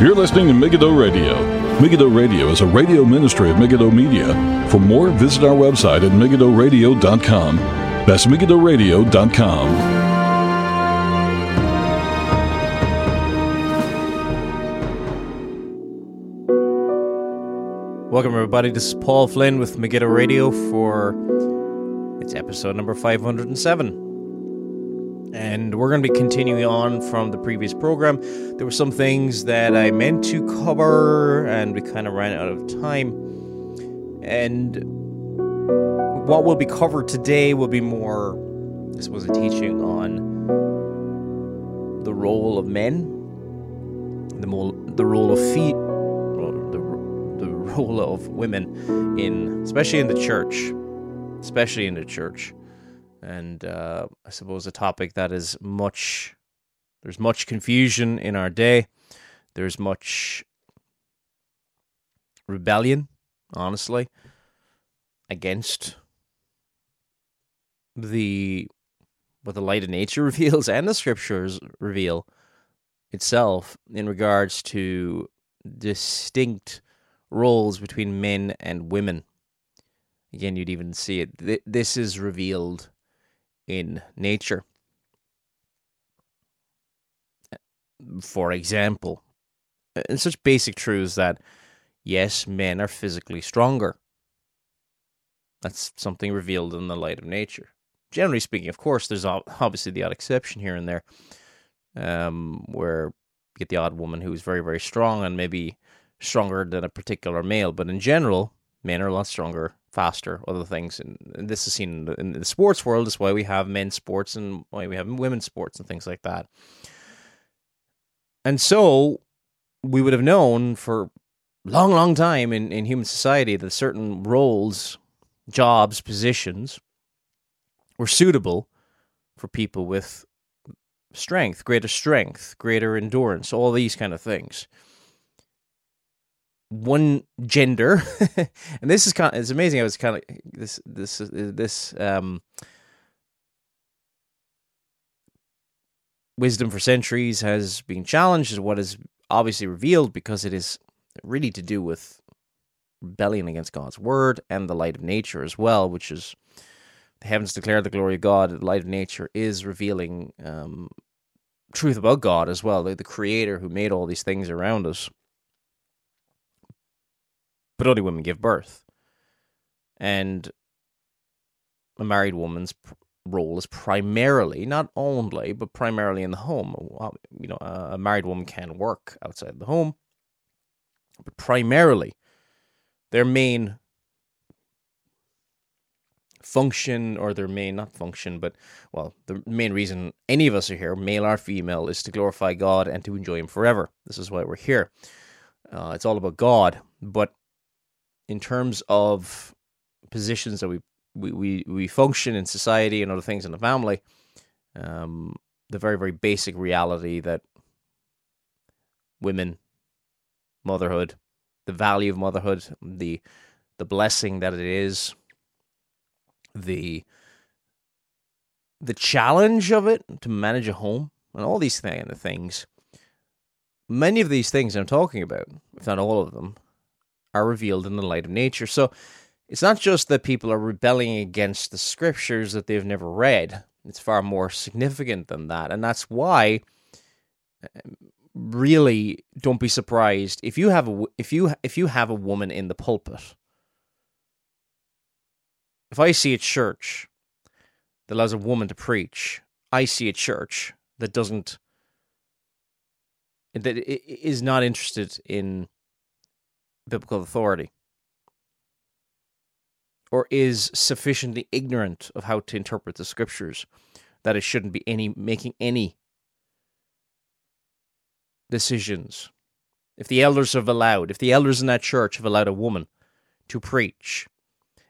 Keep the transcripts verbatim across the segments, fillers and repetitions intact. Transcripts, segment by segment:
You're listening to Megiddo Radio. Megiddo Radio is a radio ministry of Megiddo Media. For more, visit our website at megiddo radio dot com. That's megiddo radio dot com. Welcome, everybody. This is Paul Flynn with Megiddo Radio for it's episode number five hundred seven. And we're going to be continuing on from the previous program. There were some things that I meant to cover, and we kind of ran out of time. And what will be covered today will be more, this was a teaching on the role of men, the, mo- the role of feet, role of women, in especially in the church, especially in the church, and uh, I suppose a topic that is much, there's much confusion in our day, there's much rebellion, honestly, against the what the light of nature reveals and the scriptures reveal itself in regards to distinct roles between men and women. Again, you'd even see it. Th- this is revealed in nature. For example, and such basic truths that, yes, men are physically stronger. That's something revealed in the light of nature. Generally speaking, of course, there's obviously the odd exception here and there, um, where you get the odd woman who's very, very strong and maybe stronger than a particular male, but in general, men are a lot stronger, faster, other things, and, and this is seen in the, in the sports world. That's why we have men's sports and why we have women's sports and things like that. And so, we would have known for long, long time in, in human society that certain roles, jobs, positions were suitable for people with strength, greater strength, greater endurance, all these kind of things. One gender, and this is kind of, it's amazing. I was kind of this, this, this um, wisdom for centuries has been challenged, is what is obviously revealed, because it is really to do with rebellion against God's word and the light of nature as well, which is the heavens declare the glory of God. The light of nature is revealing um, truth about God as well, the, the Creator who made all these things around us. But only women give birth, and a married woman's role is primarily, not only, but primarily in the home. You know, a married woman can work outside the home, but primarily their main function, or their main, not function, but, well, the main reason any of us are here, male or female, is to glorify God and to enjoy Him forever. This is why we're here. Uh, it's all about God, but in terms of positions that we we, we, we function in society and other things in the family, um, the very, very basic reality that women, motherhood, the value of motherhood, the the blessing that it is, the the challenge of it to manage a home, and all these kind of things, many of these things I'm talking about, if not all of them, are revealed in the light of nature. So it's not just that people are rebelling against the scriptures that they've never read. It's far more significant than that. And that's why, really, don't be surprised if you have a, if you, if you have a woman in the pulpit. If I see a church that allows a woman to preach, I see a church that doesn't, that is not interested in biblical authority, or is sufficiently ignorant of how to interpret the scriptures that it shouldn't be any making any decisions. If the elders have allowed, if the elders in that church have allowed a woman to preach,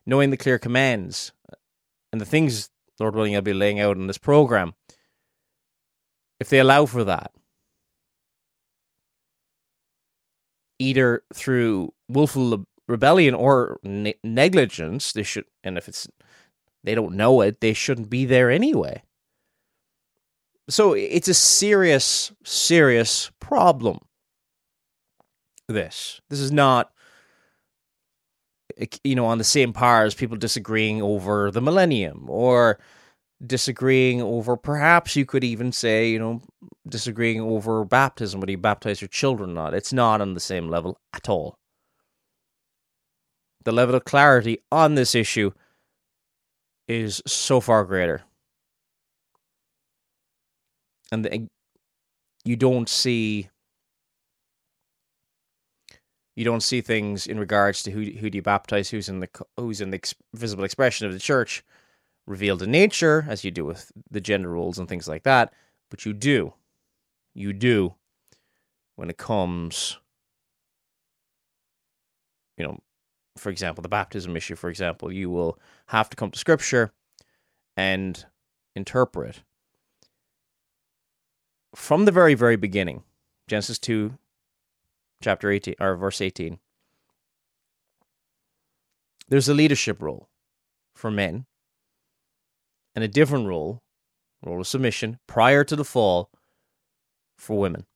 knowing the clear commands and the things, Lord willing, I'll be laying out in this program, if they allow for that, either through willful rebellion or ne- negligence, they should, and if it's they don't know it, they shouldn't be there anyway. So it's a serious, serious problem. this. This is not, you know, on the same par as people disagreeing over the millennium or disagreeing over, perhaps you could even say, you know, disagreeing over baptism, whether you baptize your children or not. It's not on the same level at all. The level of clarity on this issue is so far greater. And the, you don't see you don't see things in regards to who who do you baptize, who's in the who's in the ex, visible expression of the church revealed in nature, as you do with the gender roles and things like that. But you do, you do, when it comes, you know, for example, the baptism issue. For example, you will have to come to Scripture and interpret from the very, very beginning, Genesis two, chapter eighteen or verse eighteen. There's a leadership role for men, and a different role, role of submission, prior to the fall, for women.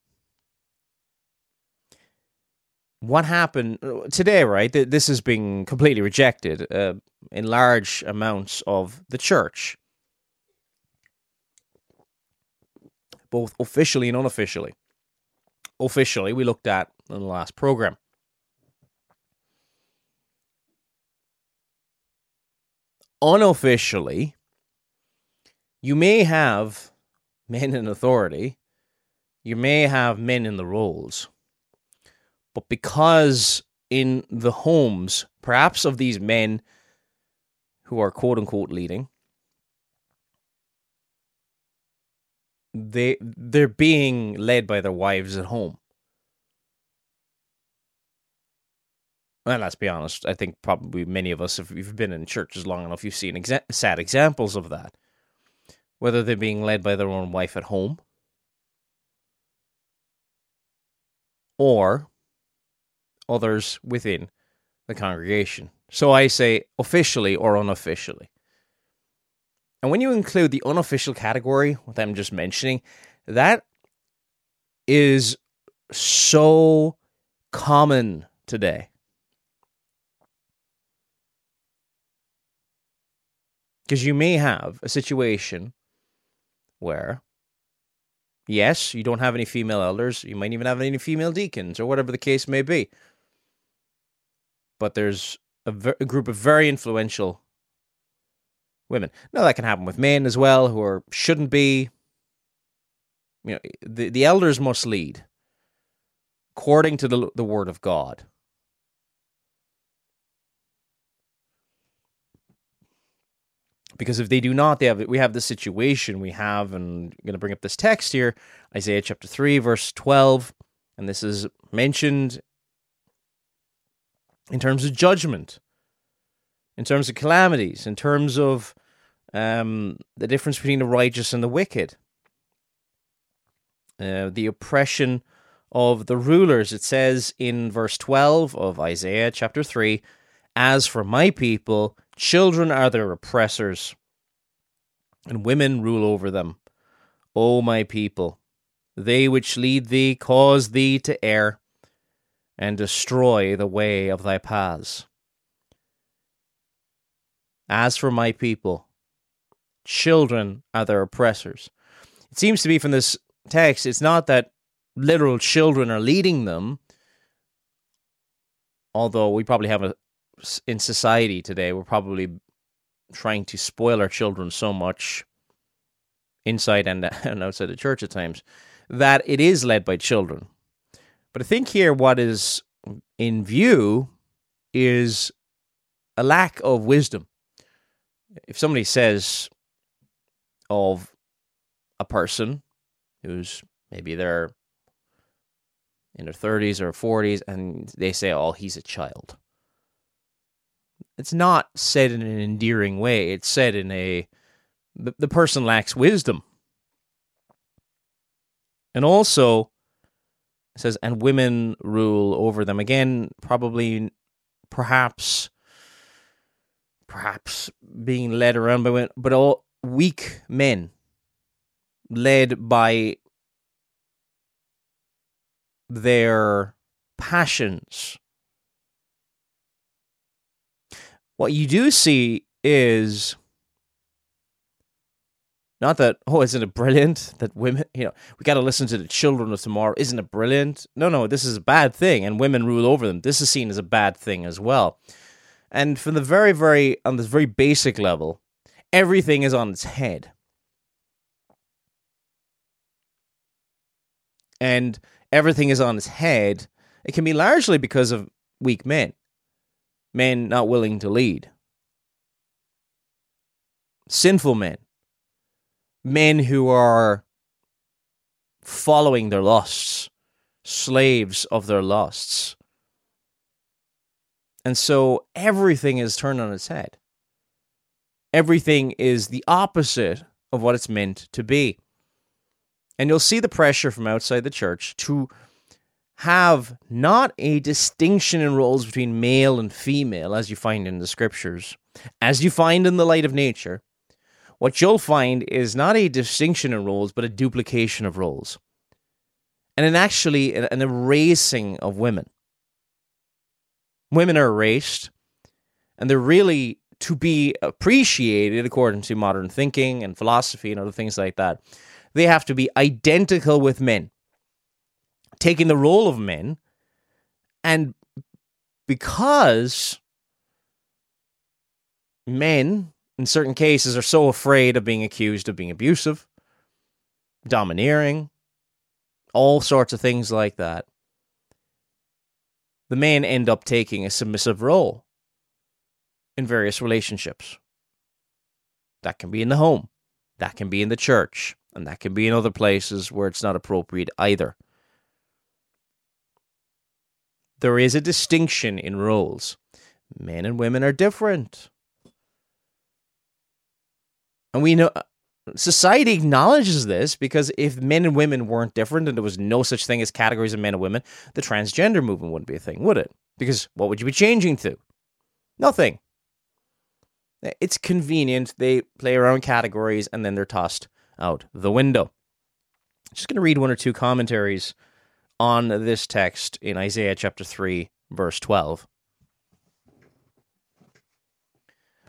What happened today, right? This is being completely rejected uh, in large amounts of the church, both officially and unofficially. Officially, we looked at in the last program. Unofficially, you may have men in authority, you may have men in the roles, but because in the homes, perhaps of these men who are quote-unquote leading, they, they're being led by their wives at home. And let's be honest, I think probably many of us, if you've been in churches long enough, you've seen exa- sad examples of that. Whether they're being led by their own wife at home, or others within the congregation. So I say officially or unofficially. And when you include the unofficial category, what I'm just mentioning, that is so common today. Because you may have a situation where, yes, you don't have any female elders, you might even have any female deacons, or whatever the case may be. But there's a, ver- a group of very influential women. Now, that can happen with men as well, who are, shouldn't be. You know, the, the elders must lead according to the, the Word of God. Because if they do not, they have we have this situation we have, and I'm going to bring up this text here, Isaiah chapter three, verse twelve, and this is mentioned in terms of judgment, in terms of calamities, in terms of um, the difference between the righteous and the wicked, uh, the oppression of the rulers. It says in verse twelve of Isaiah chapter three, "As for my people, children are their oppressors, and women rule over them. O my people, they which lead thee cause thee to err, and destroy the way of thy paths. As for my people, children are their oppressors." It seems to be from this text, it's not that literal children are leading them, although we probably have a in society today, we're probably trying to spoil our children so much inside and outside the church at times that it is led by children. But I think here what is in view is a lack of wisdom. If somebody says of a person who's maybe they're in their thirties or forties and they say, "Oh, he's a child," it's not said in an endearing way. It's said in a, the, the person lacks wisdom. And also, it says, "and women rule over them." Again, probably, perhaps, perhaps being led around by women, but all weak men led by their passions. What you do see is not that, oh, isn't it brilliant that women, you know, we got to listen to the children of tomorrow. Isn't it brilliant? No, no, this is a bad thing, and women rule over them. This is seen as a bad thing as well. And from the very, very, on this very basic level, everything is on its head. And everything is on its head. It can be largely because of weak men, men not willing to lead, sinful men, men who are following their lusts, slaves of their lusts. And so everything is turned on its head. Everything is the opposite of what it's meant to be. And you'll see the pressure from outside the church to have not a distinction in roles between male and female, as you find in the scriptures, as you find in the light of nature. What you'll find is not a distinction in roles, but a duplication of roles. And an actually an erasing of women. Women are erased, and they're really to be appreciated according to modern thinking and philosophy and other things like that. They have to be identical with men, taking the role of men, and because men, in certain cases, are so afraid of being accused of being abusive, domineering, all sorts of things like that, the men end up taking a submissive role in various relationships. That can be in the home, that can be in the church, and that can be in other places where it's not appropriate either. There is a distinction in roles. Men and women are different. And we know society acknowledges this, because if men and women weren't different and there was no such thing as categories of men and women, the transgender movement wouldn't be a thing, would it? Because what would you be changing to? Nothing. It's convenient. They play around categories and then they're tossed out the window. I'm just going to read one or two commentaries on this text in Isaiah chapter three, verse twelve.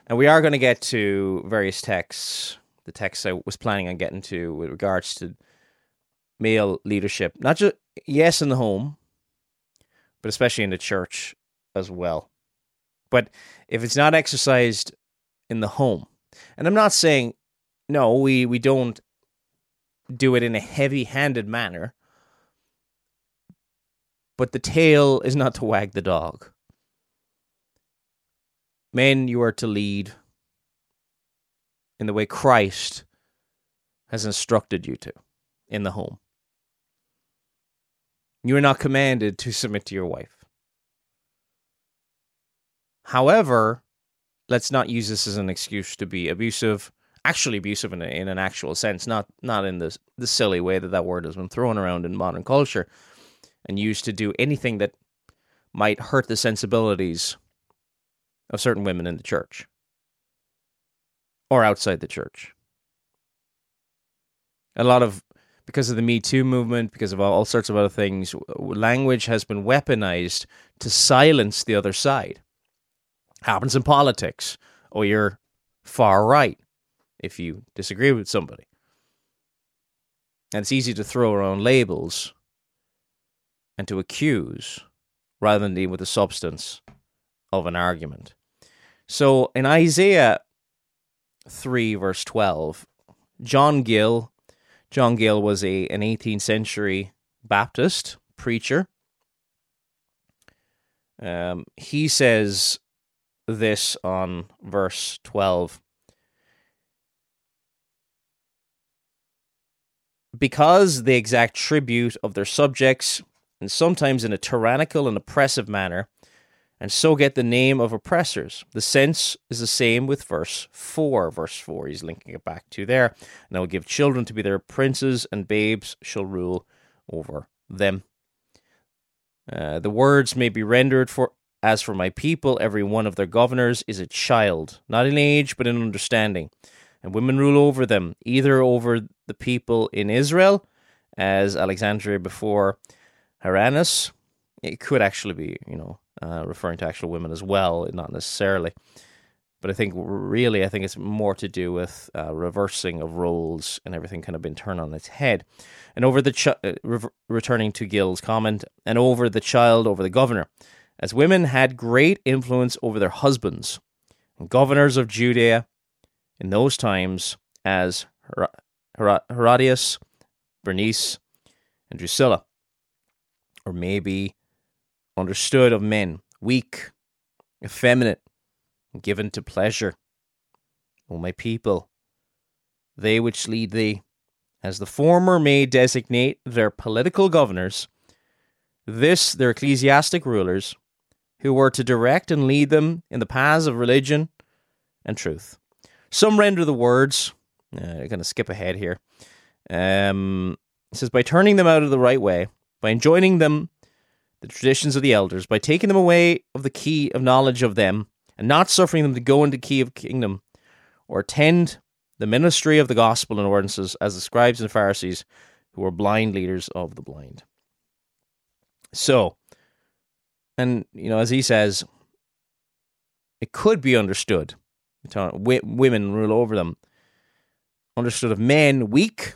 And we are going to get to various texts, the texts I was planning on getting to with regards to male leadership, not just, yes, in the home, but especially in the church as well. But if it's not exercised in the home, and I'm not saying, no, we, we don't do it in a heavy-handed manner, but the tail is not to wag the dog. Men, you are to lead in the way Christ has instructed you to, in the home. You are not commanded to submit to your wife. However, let's not use this as an excuse to be abusive, actually abusive in, a, in an actual sense, not not in this, the silly way that that word has been thrown around in modern culture and used to do anything that might hurt the sensibilities of certain women in the church or outside the church. A lot of, because of the Me Too movement, because of all sorts of other things, language has been weaponized to silence the other side. Happens in politics. Oh, you're far right if you disagree with somebody. And it's easy to throw around labels and to accuse rather than deal with the substance of an argument. So in Isaiah three, verse twelve, John Gill, John Gill was a an eighteenth century Baptist preacher. Um, he says this on verse twelve. Because they exact tribute of their subjects, and sometimes in a tyrannical and oppressive manner, and so get the name of oppressors. The sense is the same with verse four. Verse four, he's linking it back to there. And I will give children to be their princes, and babes shall rule over them. Uh, the words may be rendered, for as for my people, every one of their governors is a child, not in age, but in understanding. And women rule over them, either over the people in Israel, as Alexandria before Herodias, It could actually be, you know, uh, referring to actual women as well, not necessarily. But I think really, I think it's more to do with uh, reversing of roles and everything kind of been turned on its head. And over the, chi- uh, re- returning to Gill's comment, and over the child, over the governor, as women had great influence over their husbands, and governors of Judea in those times as Her- Her- Herodias, Bernice, and Drusilla, or maybe understood of men, weak, effeminate, given to pleasure. O my people, they which lead thee, as the former may designate their political governors, this their ecclesiastic rulers, who were to direct and lead them in the paths of religion and truth. Some render the words, uh, I'm going to skip ahead here, um, it says, by turning them out of the right way, by enjoining them the traditions of the elders, by taking them away of the key of knowledge of them, and not suffering them to go into the key of kingdom, or attend the ministry of the gospel and ordinances, as the scribes and Pharisees, who were blind leaders of the blind. So, and, you know, as he says, it could be understood, women rule over them, understood of men, weak,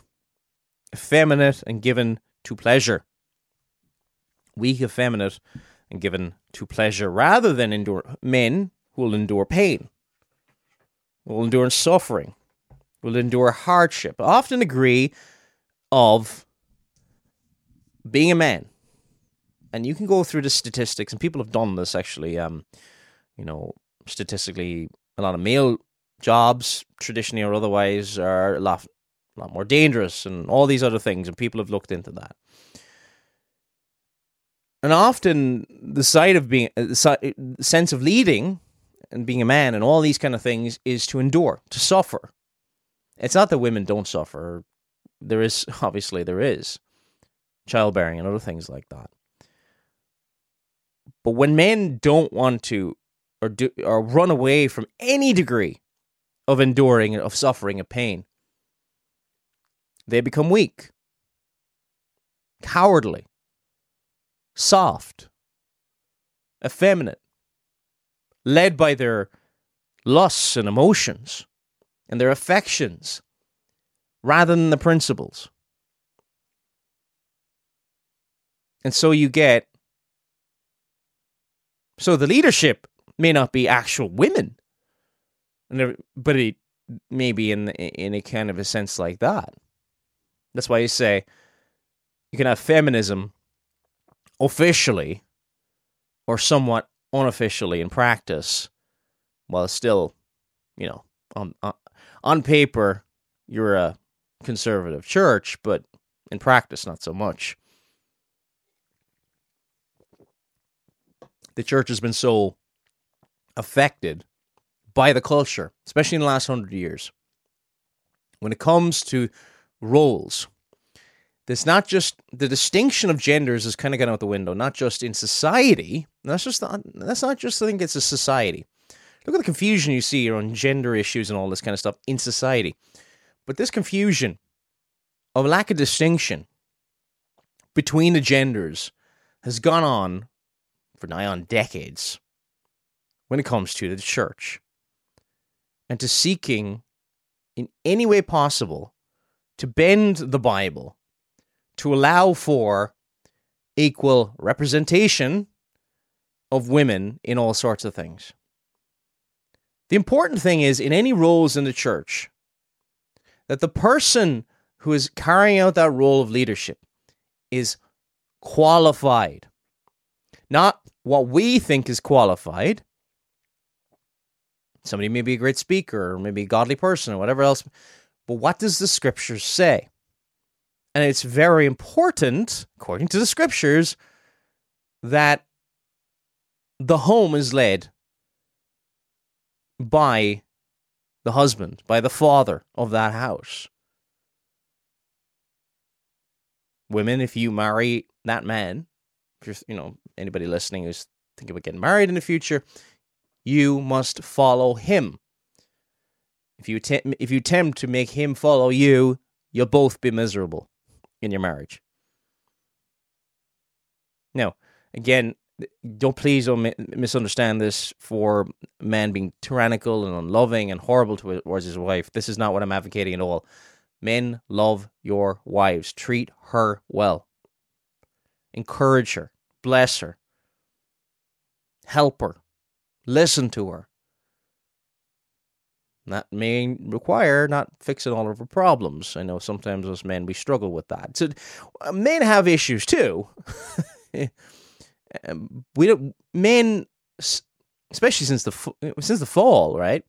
effeminate, and given to pleasure. Weak, effeminate, and given to pleasure, rather than endure men, who will endure pain, will endure suffering, will endure hardship. I often agree of being a man. And you can go through the statistics, and people have done this actually, um, you know, statistically, a lot of male jobs, traditionally or otherwise, are a lot, a lot more dangerous and all these other things, and people have looked into that. And often the side of being, the sense of leading and being a man and all these kind of things is to endure, to suffer. It's not that women don't suffer. There is, obviously there is, childbearing and other things like that. But when men don't want to or do, or run away from any degree of enduring, of suffering, of pain, they become weak, cowardly, soft, effeminate, led by their lusts and emotions and their affections rather than the principles. And so you get, so the leadership may not be actual women, but it may be in, in a kind of a sense like that. That's why you say you can have feminism officially or somewhat unofficially in practice, while still, you know, on, on on paper, you're a conservative church, but in practice, not so much. The church has been so affected by the culture, especially in the last hundred years. When it comes to roles, it's not just the distinction of genders is kind of gone out the window, not just in society. That's just not, that's not just I think it's a society. Look at the confusion you see on gender issues and all this kind of stuff in society. But this confusion of lack of distinction between the genders has gone on for nigh on decades when it comes to the church and to seeking in any way possible to bend the Bible to allow for equal representation of women in all sorts of things. The important thing is, in any roles in the church, that the person who is carrying out that role of leadership is qualified. Not what we think is qualified. Somebody may be a great speaker, or maybe a godly person, or whatever else. But what does the Scriptures say? And it's very important, according to the Scriptures, that the home is led by the husband, by the father of that house. Women, if you marry that man, just, you know, anybody listening who's thinking about getting married in the future, you must follow him. If you te- if you attempt to make him follow you, you'll both be miserable in your marriage. Now, Again, don't please don't misunderstand this for men being tyrannical and unloving and horrible towards his wife. This is not what I'm advocating at all. Men, love your wives. Treat her well. Encourage her. Bless her. Help her. Listen to her. That may require not fixing all of her problems. I know sometimes us men, we struggle with that. So men have issues too. we don't, men, especially since the since the fall, right?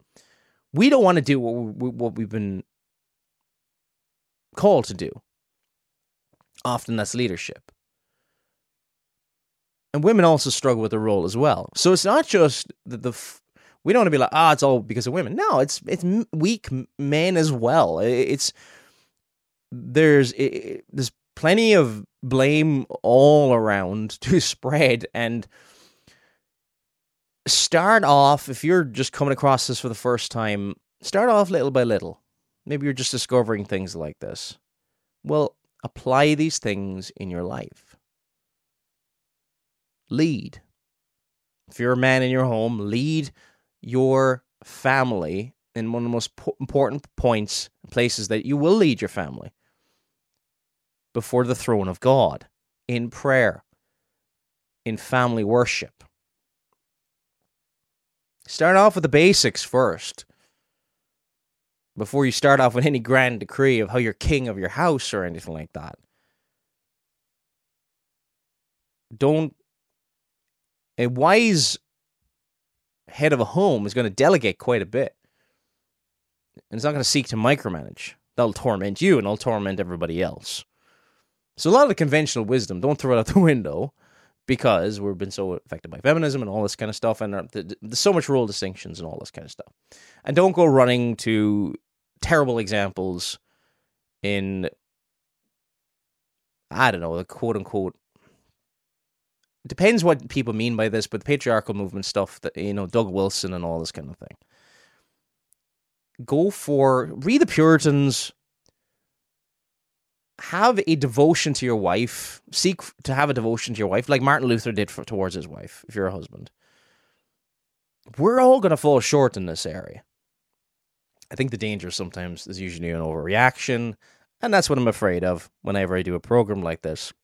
We don't want to do what we, what we've been called to do. Often that's leadership. And women also struggle with the role as well. So it's not just the, the we don't want to be like, ah, oh, it's all because of women. No, it's it's weak men as well. It's there's it, there's plenty of blame all around to spread, and start off, if you're just coming across this for the first time, start off little by little. Maybe you're just discovering things like this. Well, apply these things in your life. Lead. If you're a man in your home, lead your family in one of the most po- important points and places that you will lead your family. Before the throne of God, in prayer, in family worship. Start off with the basics first, before you start off with any grand decree of how you're king of your house or anything like that. Don't... A wise head of a home is going to delegate quite a bit. And it's not going to seek to micromanage. That'll torment you and it'll torment everybody else. So a lot of the conventional wisdom, don't throw it out the window because we've been so affected by feminism and all this kind of stuff. And there's so much role distinctions and all this kind of stuff. And don't go running to terrible examples in, I don't know, the quote-unquote, depends what people mean by this, but the patriarchal movement stuff, that, you know, Doug Wilson and all this kind of thing. Go for, read the Puritans, have a devotion to your wife, seek to have a devotion to your wife, like Martin Luther did for, towards his wife, if you're a husband. We're all going to fall short in this area. I think the danger sometimes is usually an overreaction, and that's what I'm afraid of whenever I do a program like this.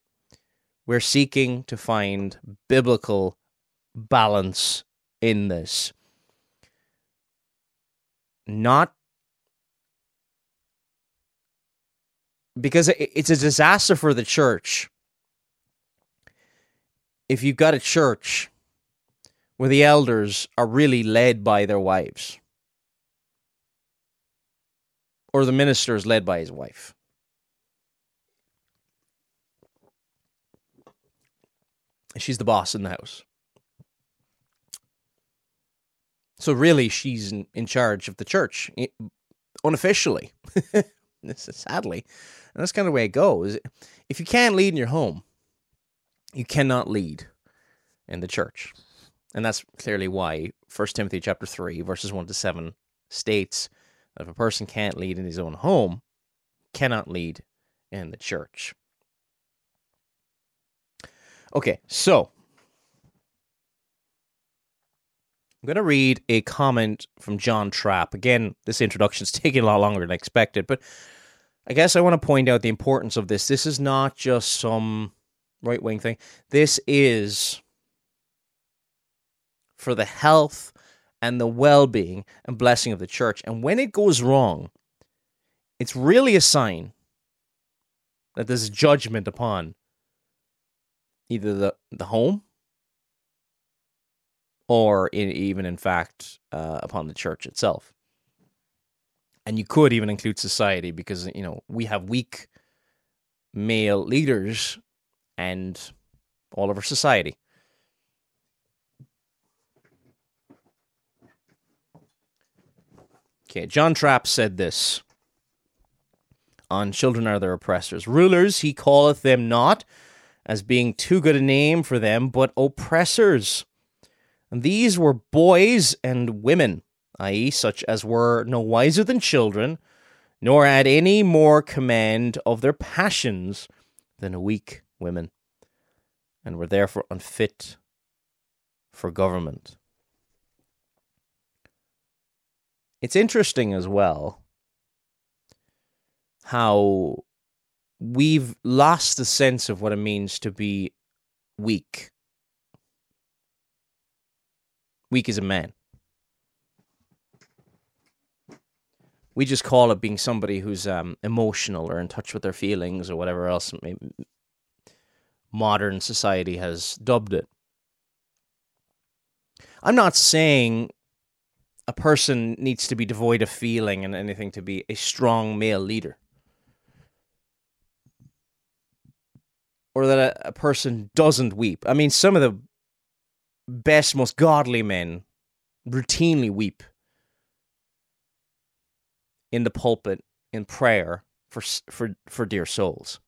We're seeking to find biblical balance in this. Not because it's a disaster for the church. If you've got a church where the elders are really led by their wives, or the minister is led by his wife. She's the boss in the house. So really, she's in charge of the church, unofficially, sadly. And that's kind of the way it goes. If you can't lead in your home, you cannot lead in the church. And that's clearly why First Timothy chapter three, verses one to seven states that if a person can't lead in his own home, cannot lead in the church. Okay, so I'm going to read a comment from John Trapp. Again, this introduction is taking a lot longer than I expected, but I guess I want to point out the importance of this. This is not just some right-wing thing. This is for the health and the well-being and blessing of the church. And when it goes wrong, it's really a sign that there's judgment upon either the, the home or in, even, in fact, uh, upon the church itself. And you could even include society because, you know, we have weak male leaders and all of our society. Okay, John Trapp said this on Children Are Their Oppressors. Rulers, he calleth them not, as being too good a name for them, but oppressors. And these were boys and women, that is, such as were no wiser than children, nor had any more command of their passions than weak women. and were therefore unfit for government. It's interesting as well how we've lost the sense of what it means to be weak. Weak as a man. We just call it being somebody who's um, emotional or in touch with their feelings or whatever else modern society has dubbed it. I'm not saying a person needs to be devoid of feeling and anything to be a strong male leader. Or that a, a person doesn't weep. I mean, some of the best, most godly men routinely weep in the pulpit, in prayer, for for for dear souls.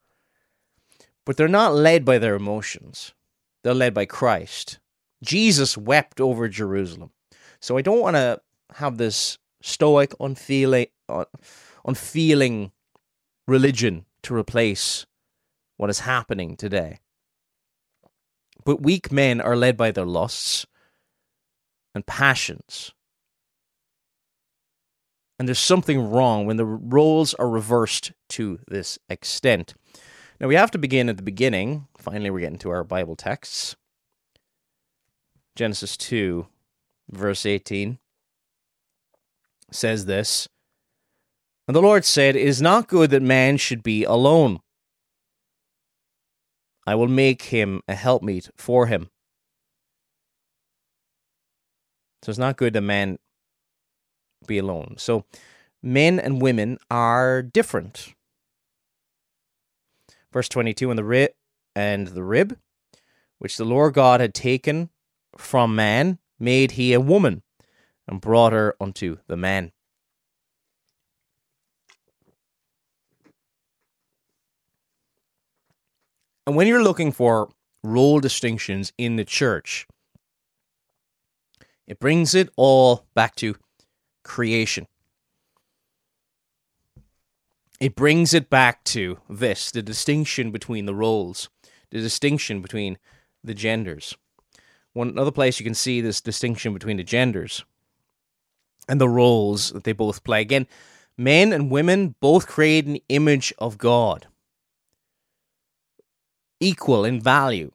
But they're not led by their emotions. They're led by Christ. Jesus wept over Jerusalem. So I don't want to have this stoic, unfeeling, unfeeling religion to replace what is happening today. But weak men are led by their lusts and passions. And there's something wrong when the roles are reversed to this extent. Now, we have to begin at the beginning. Finally, we're getting to our Bible texts. Genesis two, verse eighteen, says this, "And the Lord said, it is not good that man should be alone. I will make him a helpmeet for him." So it's not good that man be alone. So men and women are different. Verse twenty-two, and the rib, and the rib, which the Lord God had taken from man, made he a woman, and brought her unto the man. And when you're looking for role distinctions in the church, it brings it all back to creation. It brings it back to this, the distinction between the roles, the distinction between the genders. One another place you can see this distinction between the genders and the roles that they both play. Again, men and women both create an image of God. Equal in value,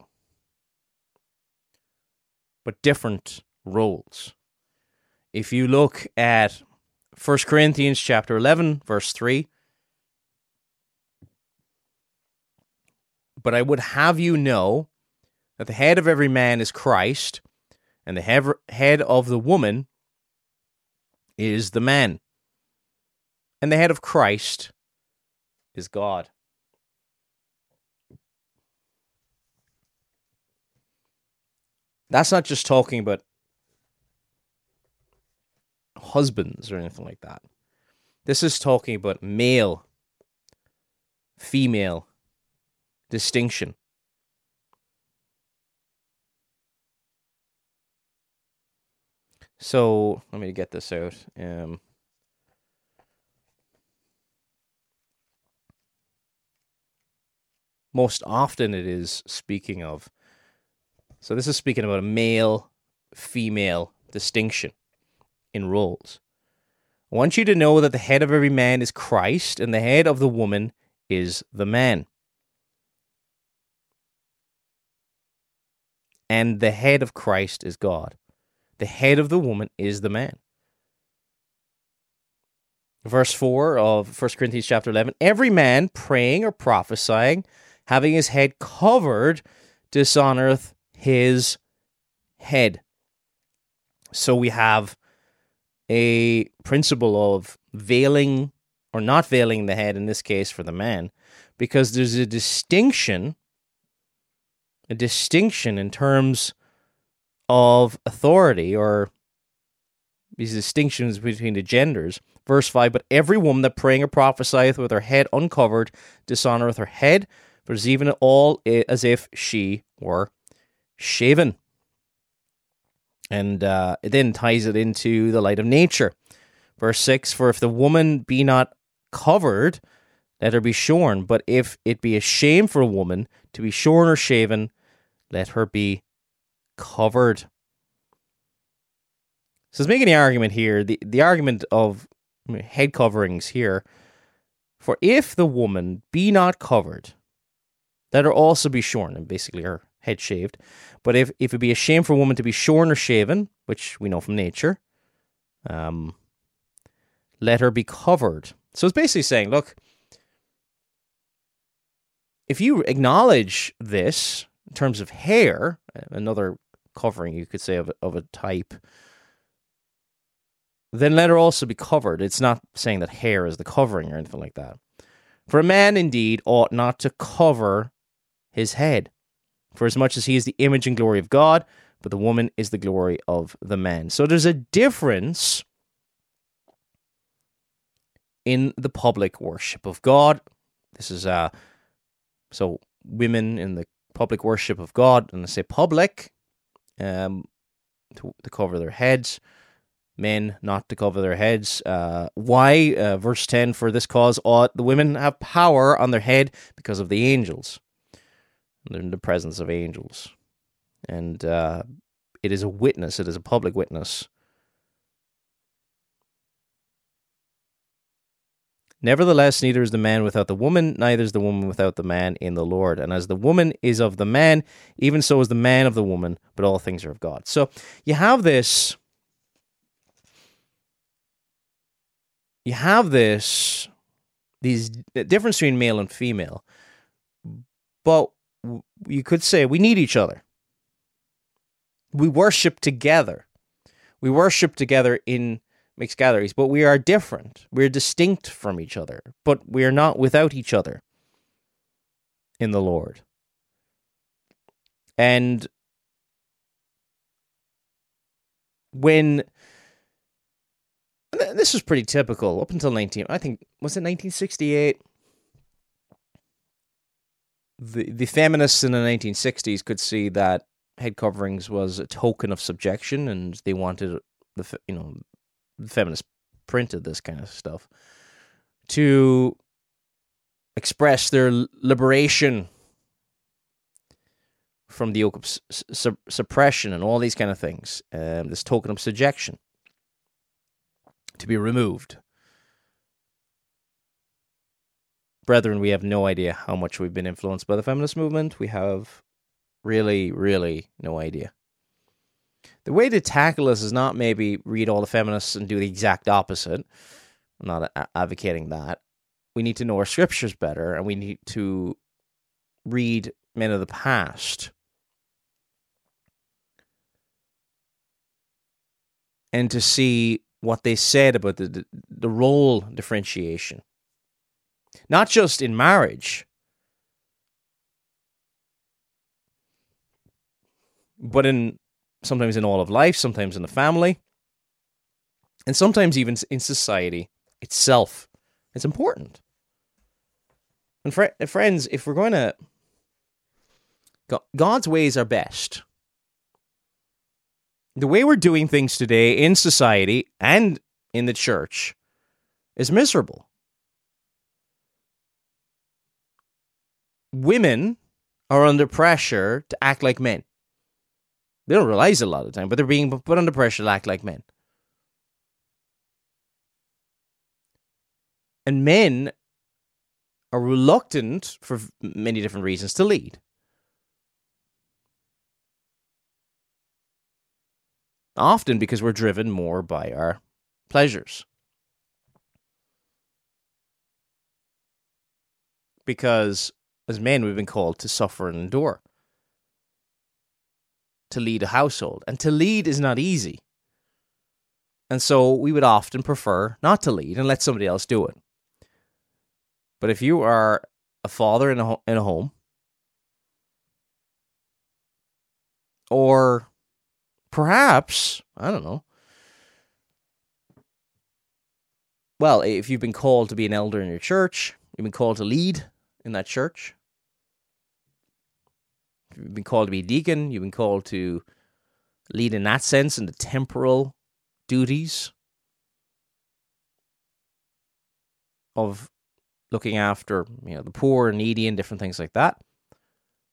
but different roles. If you look at First Corinthians chapter eleven, verse three, "But I would have you know that the head of every man is Christ, and the head of the woman is the man, and the head of Christ is God." That's not just talking about husbands or anything like that. This is talking about male, female distinction. So, let me get this out. Um, most often it is speaking of So this is speaking about a male-female distinction in roles. "I want you to know that the head of every man is Christ, and the head of the woman is the man. And the head of Christ is God. The head of the woman is the man." Verse four of First Corinthians chapter eleven, "Every man praying or prophesying, having his head covered, dishonoreth his head." So we have a principle of veiling or not veiling the head in this case for the man, because there's a distinction, a distinction in terms of authority or these distinctions between the genders. Verse five, "But every woman that praying or prophesieth with her head uncovered dishonoreth her head, for it is even all as if she were shaven." And uh, it then ties it into the light of nature. Verse six, "For if the woman be not covered, let her be shorn. But if it be a shame for a woman to be shorn or shaven, Let her be covered. So he's making the argument here, the, the argument of head coverings here. For if the woman be not covered, let her also be shorn, and basically her head shaved. But if, if it be a shame for a woman to be shorn or shaven, which we know from nature, um, let her be covered. So it's basically saying, look, if you acknowledge this in terms of hair, another covering you could say of, of a type, then let her also be covered. It's not saying that hair is the covering or anything like that. For a man indeed ought not to cover his head, for as much as he is the image and glory of God, but the woman is the glory of the man. So there's a difference in the public worship of God. This is uh, so women in the public worship of God, and I say public, um, to, to cover their heads. Men not to cover their heads. Uh, why? Uh, verse ten, for this cause ought the women have power on their head because of the angels. They're in the presence of angels. And uh, it is a witness. It is a public witness. Nevertheless, neither is the man without the woman, neither is the woman without the man in the Lord. And as the woman is of the man, even so is the man of the woman, but all things are of God. So you have this... You have this, these difference between male and female, but you could say we need each other. We worship together. We worship together in mixed gatherings, but we are different. We're distinct from each other, but we are not without each other in the Lord. And when... This was pretty typical up until nineteen. I think was it nineteen sixty-eight. The the feminists in the nineteen sixties could see that head coverings was a token of subjection, and they wanted the you know the feminists printed this kind of stuff to express their liberation from the yoke of su- suppression and all these kind of things. Um, this token of subjection to be removed. Brethren, we have no idea how much we've been influenced by the feminist movement. We have really, really no idea. The way to tackle this is not maybe read all the feminists and do the exact opposite. I'm not a- advocating that. We need to know our scriptures better, and we need to read men of the past and to see what they said about the, the the role differentiation, not just in marriage, but in sometimes in all of life, sometimes in the family, and sometimes even in society itself. It's important. And fr- friends, if we're going to, God's ways are best. The way we're doing things today in society and in the church is miserable. Women are under pressure to act like men. They don't realize it a lot of the time, but they're being put under pressure to act like men. And men are reluctant, for many different reasons, to lead. Often because we're driven more by our pleasures. Because as men, we've been called to suffer and endure. To lead a household. And to lead is not easy. And so we would often prefer not to lead and let somebody else do it. But if you are a father in a, ho- in a home, or... Perhaps, I don't know. Well, if you've been called to be an elder in your church, you've been called to lead in that church. You've been called to be a deacon. You've been called to lead in that sense in the temporal duties of looking after, you know, the poor and needy and different things like that.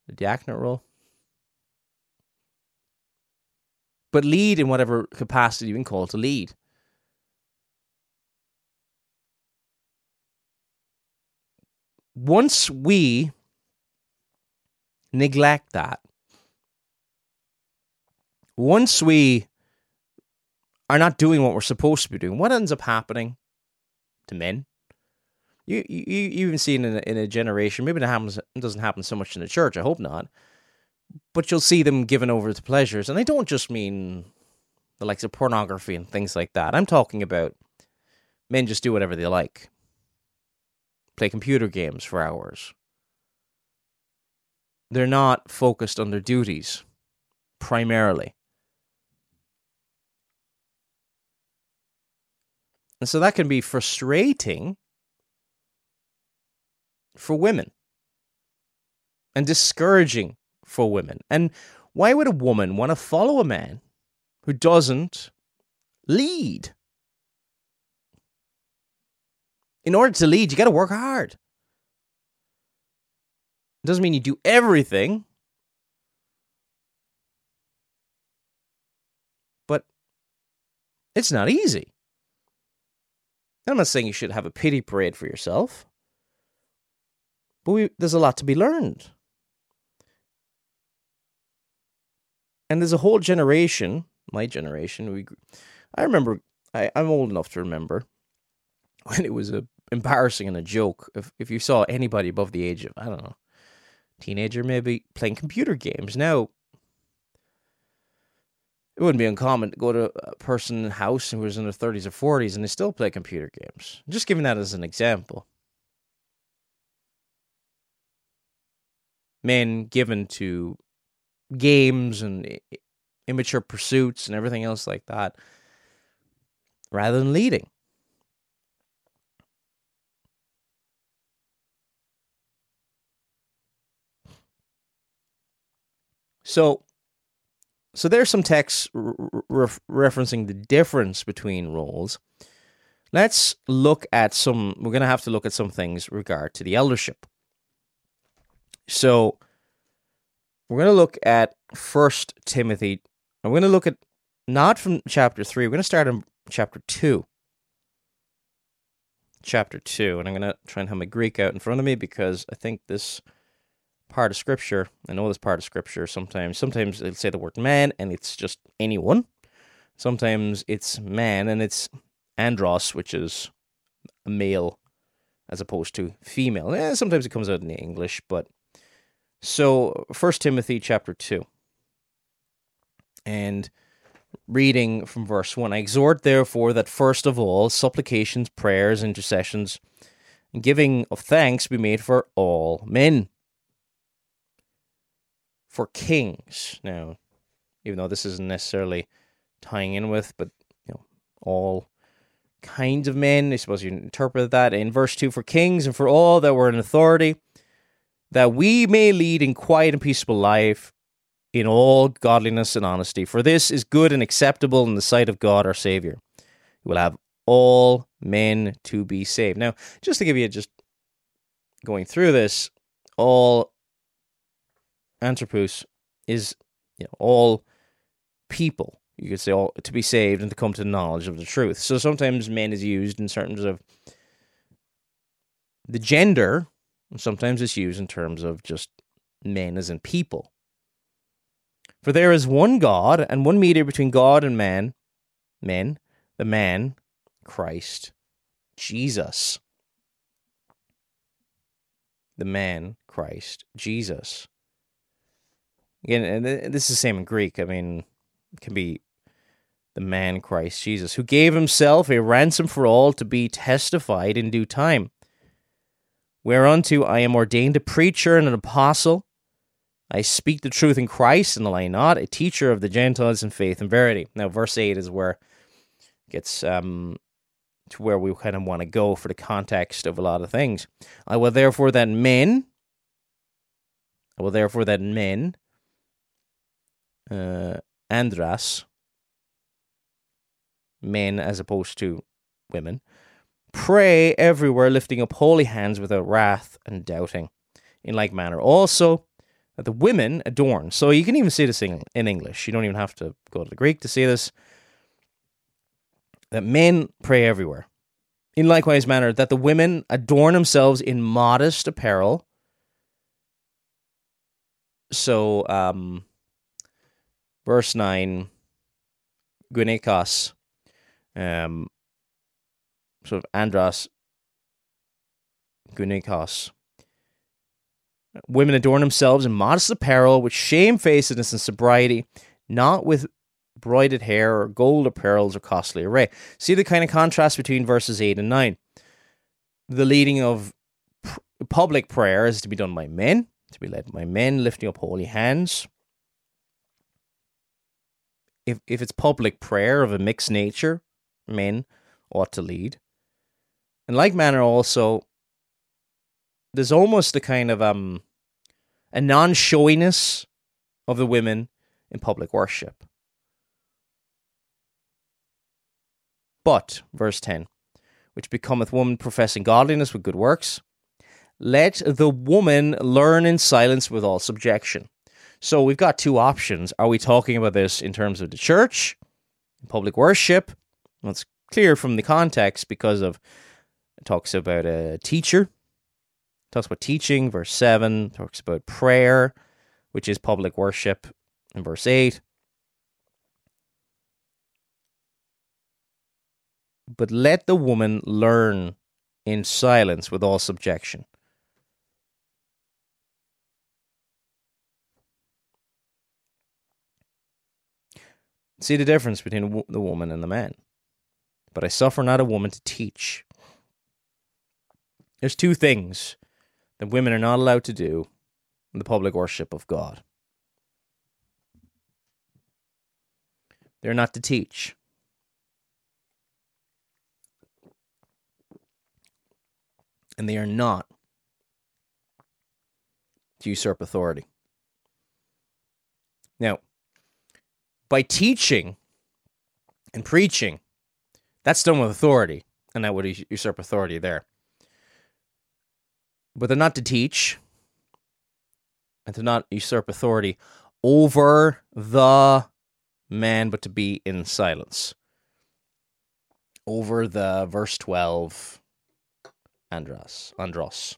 The diaconate role. but lead in whatever capacity you've been called to lead. Once we neglect that, once we are not doing what we're supposed to be doing, what ends up happening to men? You you you even see it in a, in a generation. Maybe it happens. It doesn't happen so much in the church. I hope not. But you'll see them given over to pleasures, and I don't just mean the likes of pornography and things like that. I'm talking about men just do whatever they like, play computer games for hours. They're not focused on their duties primarily. And so that can be frustrating for women and discouraging for women. And why would a woman want to follow a man who doesn't lead? In order to lead, you got to work hard. It doesn't mean you do everything, but it's not easy. I'm not saying you should have a pity parade for yourself, but we, there's a lot to be learned. And there's a whole generation, my generation, we, I remember, I, I'm old enough to remember when it was a, embarrassing and a joke if, if you saw anybody above the age of, I don't know, teenager maybe, playing computer games. Now, it wouldn't be uncommon to go to a person's house who was in their thirties or forties and they still play computer games. I'm just giving that as an example. Men given to games and immature pursuits and everything else like that, rather than leading. So, so there's some texts re- referencing the difference between roles. Let's look at some, we're going to have to look at some things with regard to the eldership. So, we're going to look at First Timothy. I'm going to look at, not from chapter three, we're going to start in chapter two. Chapter two, and I'm going to try and have my Greek out in front of me because I think this part of Scripture, I know this part of Scripture sometimes, sometimes they'll say the word man and it's just anyone. Sometimes it's man and it's andros, which is male as opposed to female. Eh, sometimes it comes out in the English, but so First Timothy chapter two, and reading from verse one, I exhort therefore that first of all supplications, prayers, intercessions, and giving of thanks be made for all men, for kings. Now, even though this isn't necessarily tying in with, but you know, all kinds of men, I suppose you interpret that in verse two, for kings and for all that were in authority, that we may lead in quiet and peaceable life in all godliness and honesty. For this is good and acceptable in the sight of God our Savior, who will have all men to be saved. Now, just to give you, just going through this, all anthropos is, you know, all people. You could say all to be saved and to come to the knowledge of the truth. So sometimes men is used in terms of the gender. Sometimes it's used in terms of just men as in people. For there is one God and one mediator between God and man, men, the man, Christ Jesus. The man, Christ Jesus. Again, and this is the same in Greek. I mean, it can be the man, Christ Jesus, who gave himself a ransom for all to be testified in due time. Whereunto I am ordained a preacher and an apostle. I speak the truth in Christ, and lie not, a teacher of the Gentiles in faith and verity. Now, verse eight is where it gets um, to where we kind of want to go for the context of a lot of things. I will therefore that men, I will therefore that men, uh, andras, men as opposed to women, pray everywhere, lifting up holy hands without wrath and doubting. In like manner also, that the women adorn. So you can even see this in English. You don't even have to go to the Greek to see this. That men pray everywhere. In likewise manner, that the women adorn themselves in modest apparel. So, um, verse nine, Gynekos, um, sort of andros, Gynekos. Women adorn themselves in modest apparel with shamefacedness and sobriety, not with broided hair or gold apparels or costly array. See the kind of contrast between verses eight and nine. The leading of pr- public prayer is to be done by men, to be led by men, lifting up holy hands. If if it's public prayer of a mixed nature, men ought to lead. In like manner also, there's almost the kind of um a non-showiness of the women in public worship. But, verse ten, which becometh woman professing godliness with good works, let the woman learn in silence with all subjection. So we've got two options. Are we talking about this in terms of the church, public worship? Well, it's clear from the context because of it talks about a teacher, it talks about teaching, verse seven, talks about prayer, which is public worship, in verse eight. But let the woman learn in silence with all subjection. See the difference between the woman and the man. But I suffer not a woman to teach. There's two things that women are not allowed to do in the public worship of God. They're not to teach. And they are not to usurp authority. Now, by teaching and preaching, that's done with authority, and that would usurp authority there. But they're not to teach, and to not usurp authority over the man, but to be in silence. Over the verse twelve, andros, andros.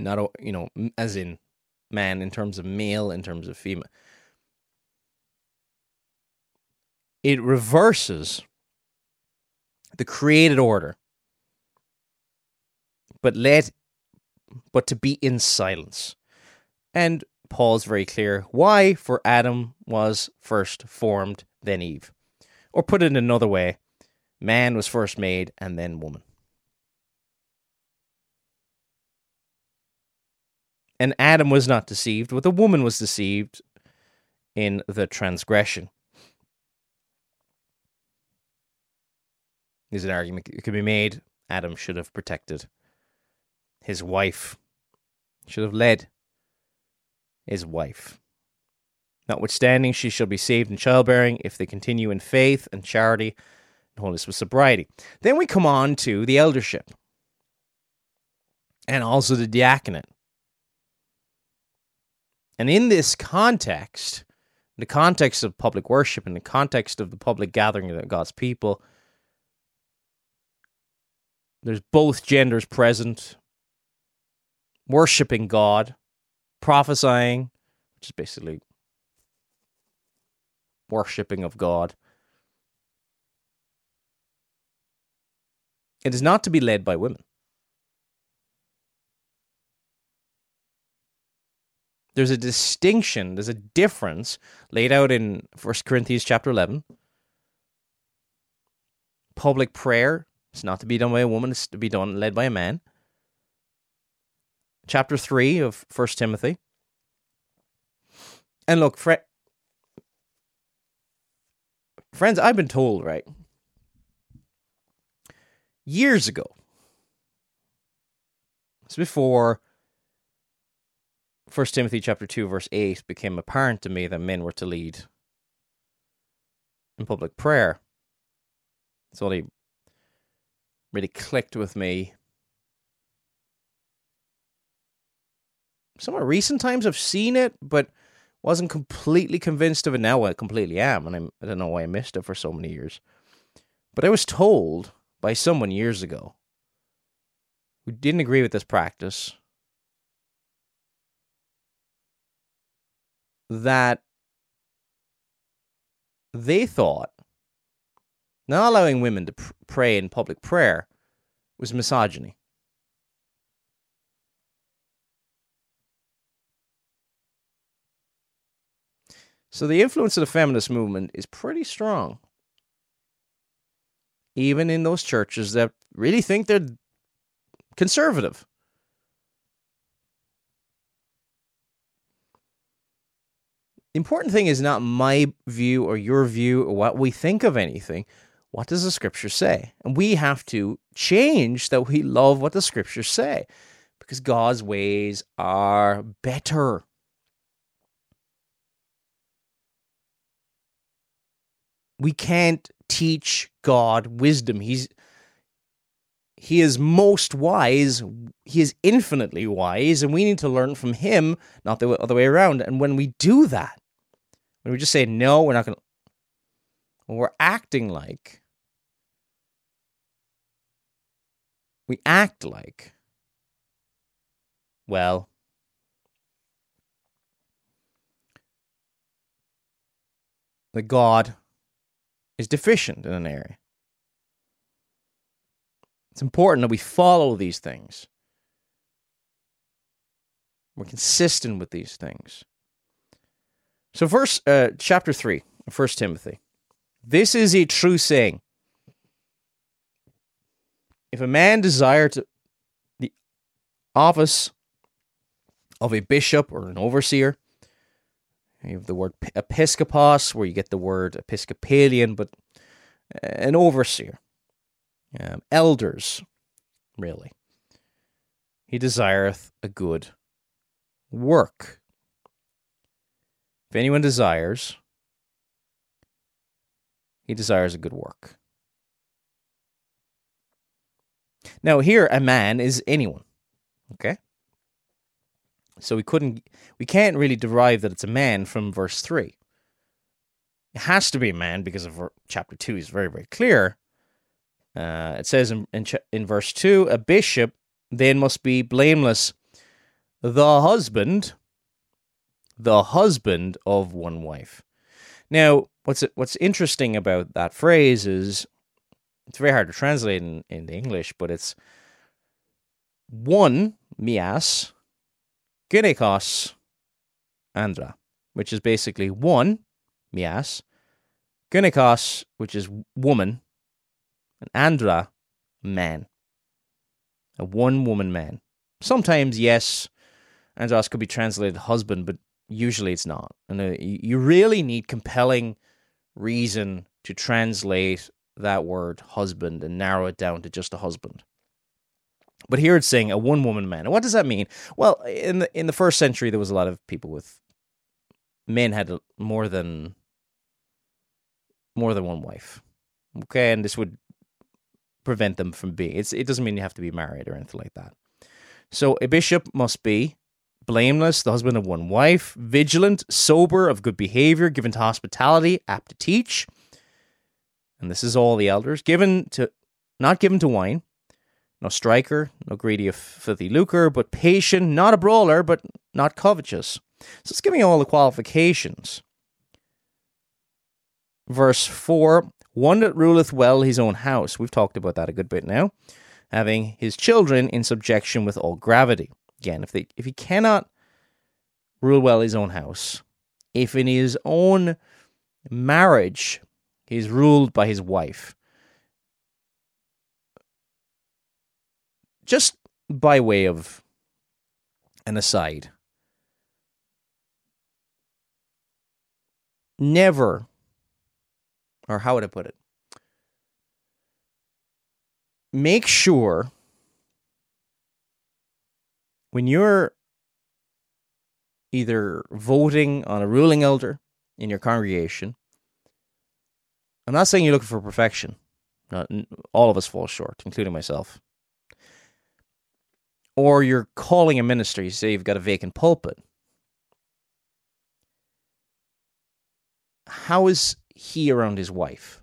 Not, you know, as in man, in terms of male, in terms of female. It reverses the created order. But let, but to be in silence. And Paul's very clear why, for Adam was first formed, then Eve. Or put it another way, man was first made and then woman. And Adam was not deceived, but the woman was deceived in the transgression. There's an argument that could be made. Adam should have protected his wife, should have led his wife. Notwithstanding, she shall be saved in childbearing if they continue in faith and charity and holiness with sobriety. Then we come on to the eldership and also the diaconate. And in this context, in the context of public worship, in the context of the public gathering of God's people, there's both genders present, worshiping God, prophesying, which is basically worshiping of God. It is not to be led by women. There's a distinction, there's a difference laid out in First Corinthians chapter eleven. Public prayer is not to be done by a woman, it's to be done led by a man. Chapter three of First Timothy. And look, fr- friends, I've been told, right, years ago, it's before First Timothy chapter two, verse eight became apparent to me that men were to lead in public prayer. It's only really clicked with me. Somewhat recent times I've seen it, but wasn't completely convinced of it. Now I completely am, and I'm, I don't know why I missed it for so many years. But I was told by someone years ago who didn't agree with this practice that they thought not allowing women to pr- pray in public prayer was misogyny. So the influence of the feminist movement is pretty strong, even in those churches that really think they're conservative. The important thing is not my view or your view or what we think of anything. What does the Scripture say? And we have to change that we love what the Scriptures say, because God's ways are better. We can't teach God wisdom. He's He is most wise. He is infinitely wise, and we need to learn from him, not the other way around. And when we do that, when we just say, no, we're not going to, when we're acting like, we act like, well, that God is deficient in an area. It's important that we follow these things. We're consistent with these things. So verse, uh, chapter three of First Timothy. This is a true saying. If a man desire to the office of a bishop or an overseer, you have the word episkopos, where you get the word Episcopalian, but an overseer. Um, elders, really. He desireth a good work. If anyone desires, he desires a good work. Now, here, a man is anyone, okay? So we couldn't, we can't really derive that it's a man from verse three. It has to be a man because of chapter two is very, very clear. Uh, it says in, in in verse two, a bishop then must be blameless, the husband, the husband of one wife. Now, what's what's interesting about that phrase is it's very hard to translate in, in the English, but it's one mias, gynekos, andra, which is basically one mias, gynekos, which is woman, an andra, man. A one-woman man. Sometimes, yes, andros could be translated husband, but usually it's not. And you really need compelling reason to translate that word husband and narrow it down to just a husband. But here it's saying a one-woman man. And what does that mean? Well, in the in the first century, there was a lot of people with... Men had more than more than one wife. Okay, and this would... prevent them from being. It's, it doesn't mean you have to be married or anything like that. So a bishop must be blameless, the husband of one wife, vigilant, sober, of good behavior, given to hospitality, apt to teach. And this is all the elders. Given to, not given to wine, no striker, no greedy of filthy lucre, but patient, not a brawler, but not covetous. So it's giving all the qualifications. Verse four. One that ruleth well his own house. We've talked about that a good bit now. Having his children in subjection with all gravity. Again, if they, if he cannot rule well his own house, if in his own marriage he is ruled by his wife, just by way of an aside, never... Or how would I put it? Make sure when you're either voting on a ruling elder in your congregation, I'm not saying you're looking for perfection. Not, all of us fall short, including myself. Or you're calling a ministry. You say you've got a vacant pulpit. How is he around his wife?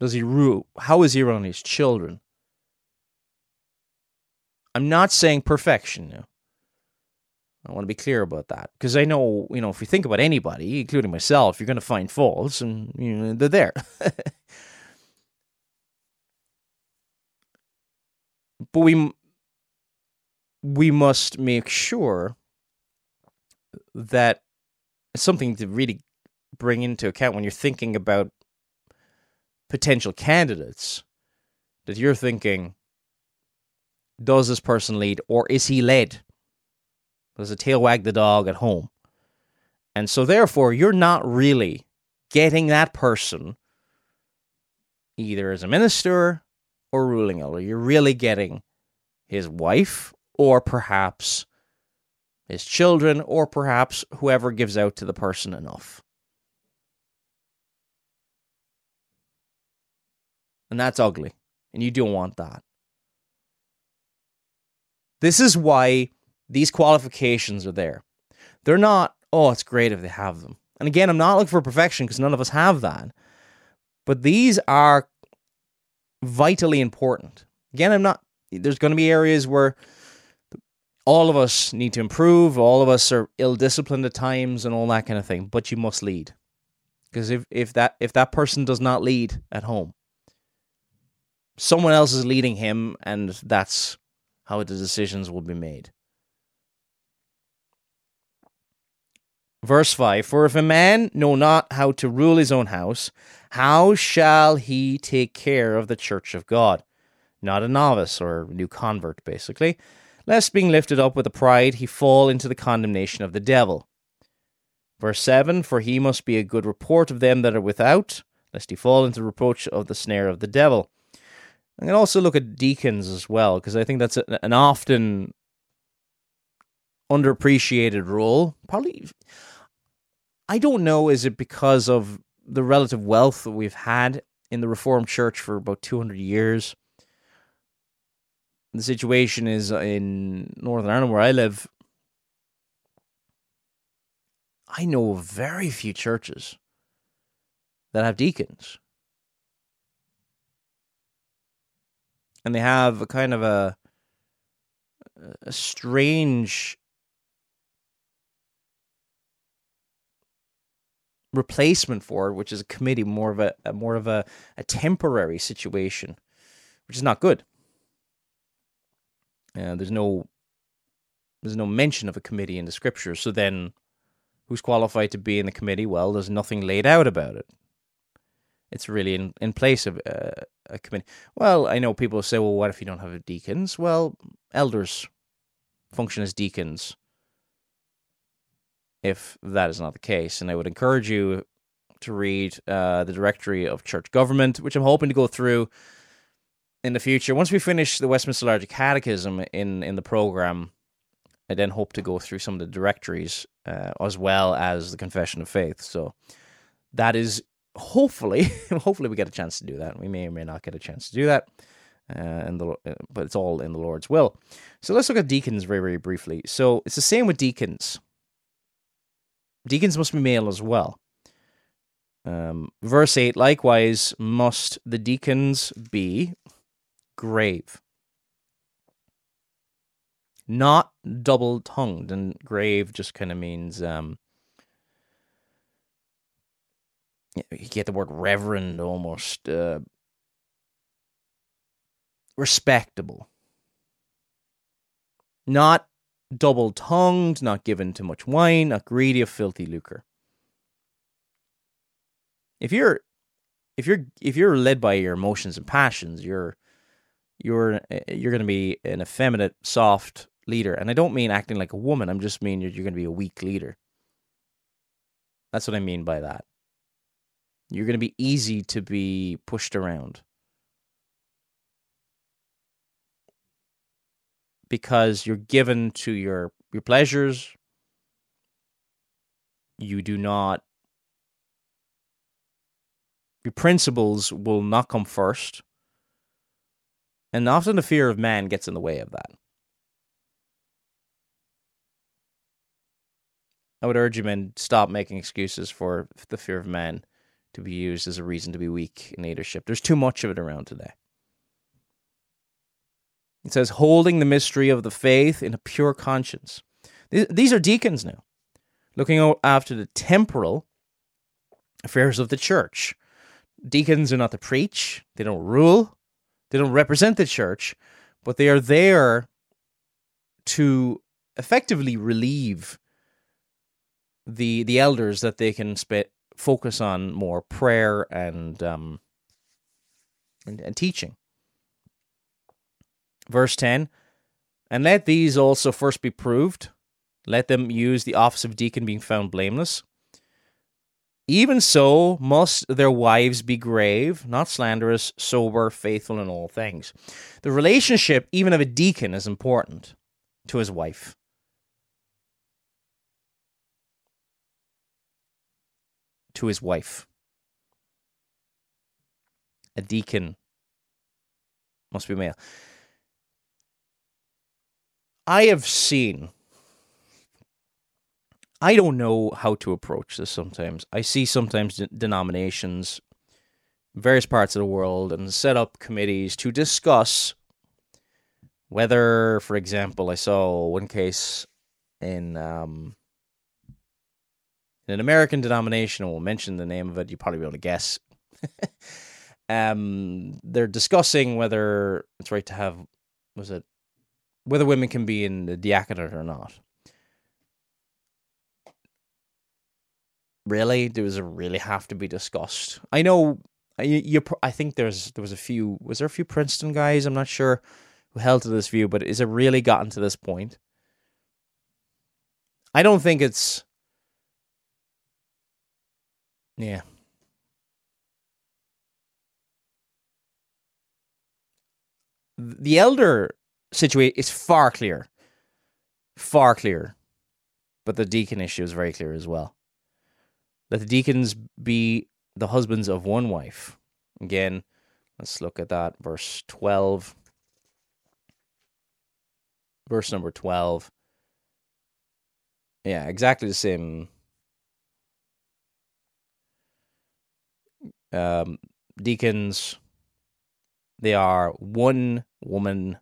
Does he rule? How is he around his children? I'm not saying perfection now. I want to be clear about that, because I know, you know, if we think about anybody, including myself, you're going to find faults, and you know, they're there. But we we must make sure that it's something to really bring into account when you're thinking about potential candidates, that you're thinking, does this person lead, or is he led? Does the tail wag the dog at home? And so therefore, you're not really getting that person either as a minister or ruling elder. You're really getting his wife, or perhaps his children, or perhaps whoever gives out to the person enough. And that's ugly, and you don't want that. This is why these qualifications are there. They're not, oh, it's great if they have them. And again, I'm not looking for perfection, because none of us have that. But these are vitally important. Again, I'm not, there's going to be areas where all of us need to improve. All of us are ill-disciplined at times and all that kind of thing. But you must lead. Because if, if that if that person does not lead at home, someone else is leading him, and that's how the decisions will be made. Verse five, for if a man know not how to rule his own house, how shall he take care of the church of God? Not a novice or new convert, basically. Lest being lifted up with a pride, he fall into the condemnation of the devil. Verse seven, for he must be a good report of them that are without, lest he fall into the reproach of the snare of the devil. I'm going to also look at deacons as well, because I think that's an often underappreciated role. Probably, I don't know, is it because of the relative wealth that we've had in the Reformed Church for about two hundred years? The situation is in Northern Ireland, where I live, I know of very few churches that have deacons. And they have a kind of a, a strange replacement for it, which is a committee, more of a, a more of a, a temporary situation, which is not good. Uh, there's no there's no mention of a committee in the scriptures. So then, who's qualified to be in the committee? Well, there's nothing laid out about it. It's really in, in place of uh, a committee. Well, I know people say, well, what if you don't have deacons? Well, elders function as deacons if that is not the case. And I would encourage you to read uh, the Directory of Church Government, which I'm hoping to go through in the future. Once we finish the Westminster Larger Catechism in, in the program, I then hope to go through some of the directories uh, as well as the Confession of Faith. So that is... Hopefully, hopefully we get a chance to do that. We may or may not get a chance to do that, uh, and the, uh, but it's all in the Lord's will. So let's look at deacons very, very briefly. So it's the same with deacons. Deacons must be male as well. Um, verse eight, likewise must the deacons be grave. Not double-tongued, and grave just kind of means... Um, you get the word reverend almost, uh, respectable. Not double-tongued, not given to much wine, not greedy of filthy lucre. If you're, if you're, if you're led by your emotions and passions, you're, you're, you're going to be an effeminate, soft leader. And I don't mean acting like a woman. I'm just mean you're, you're going to be a weak leader. That's what I mean by that. You're going to be easy to be pushed around, because you're given to your, your pleasures. You do not Your principles will not come first. And often the fear of man gets in the way of that. I would urge you, men, stop making excuses for the fear of man to be used as a reason to be weak in leadership. There's too much of it around today. It says, holding the mystery of the faith in a pure conscience. These are deacons now, looking after the temporal affairs of the church. Deacons are not to preach. They don't rule. They don't represent the church, but they are there to effectively relieve the the elders that they can sp- focus on more prayer and, um, and and teaching. Verse ten, and let these also first be proved. Let them use the office of deacon, being found blameless. Even so, must their wives be grave, not slanderous, sober, faithful in all things. The relationship, even of a deacon, is important to his wife. To his wife. A deacon must be male. I have seen... I don't know how to approach this sometimes. I see sometimes de- denominations, various parts of the world, and set up committees to discuss whether, for example, I saw one case in, um, in an American denomination, I won't mention the name of it, you probably be able to guess. um, they're discussing whether it's right to have, was it, whether women can be in the diaconate or not. Really, does it really have to be discussed? I know, you, you. I think there's there was a few. Was there a few Princeton guys? I'm not sure who held to this view, but is it really gotten to this point? I don't think it's. Yeah. The elder situation is far clear, far clear, but the deacon issue is very clear as well. Let the deacons be the husbands of one wife. Again, let's look at that. Verse twelve. Verse number twelve. Yeah, exactly the same. Um, deacons, they are one woman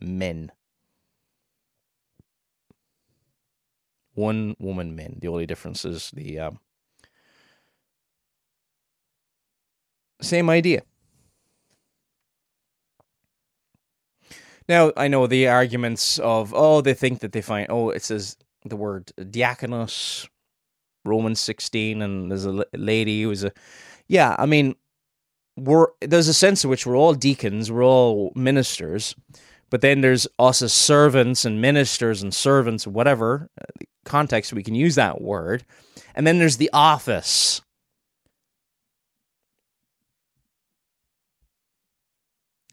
men. One woman, men. The only difference is the um, same idea. Now, I know the arguments of, oh, they think that they find, oh, it says the word diaconus, Romans sixteen, and there's a lady who's a, yeah, I mean, we're there's a sense in which we're all deacons, we're all ministers, but then there's us as servants and ministers and servants, whatever context we can use that word, and then there's the office.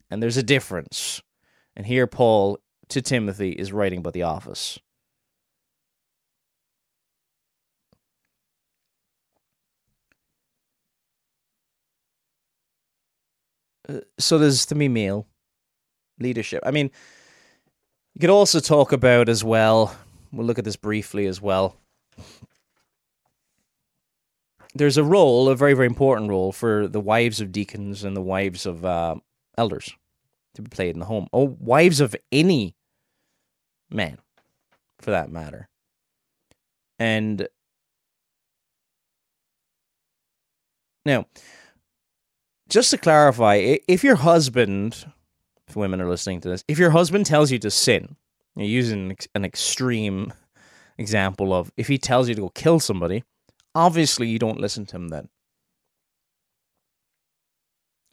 And there's a difference. And here Paul to Timothy is writing about the office. So there's, to me, male leadership. I mean, you could also talk about as well, we'll look at this briefly as well. There's a role, a very, very important role for the wives of deacons and the wives of uh, elders to be played in the home. Oh, wives of any man, for that matter. And now, just to clarify, if your husband, if women are listening to this, if your husband tells you to sin, you're using an extreme example of, if he tells you to go kill somebody, obviously you don't listen to him then.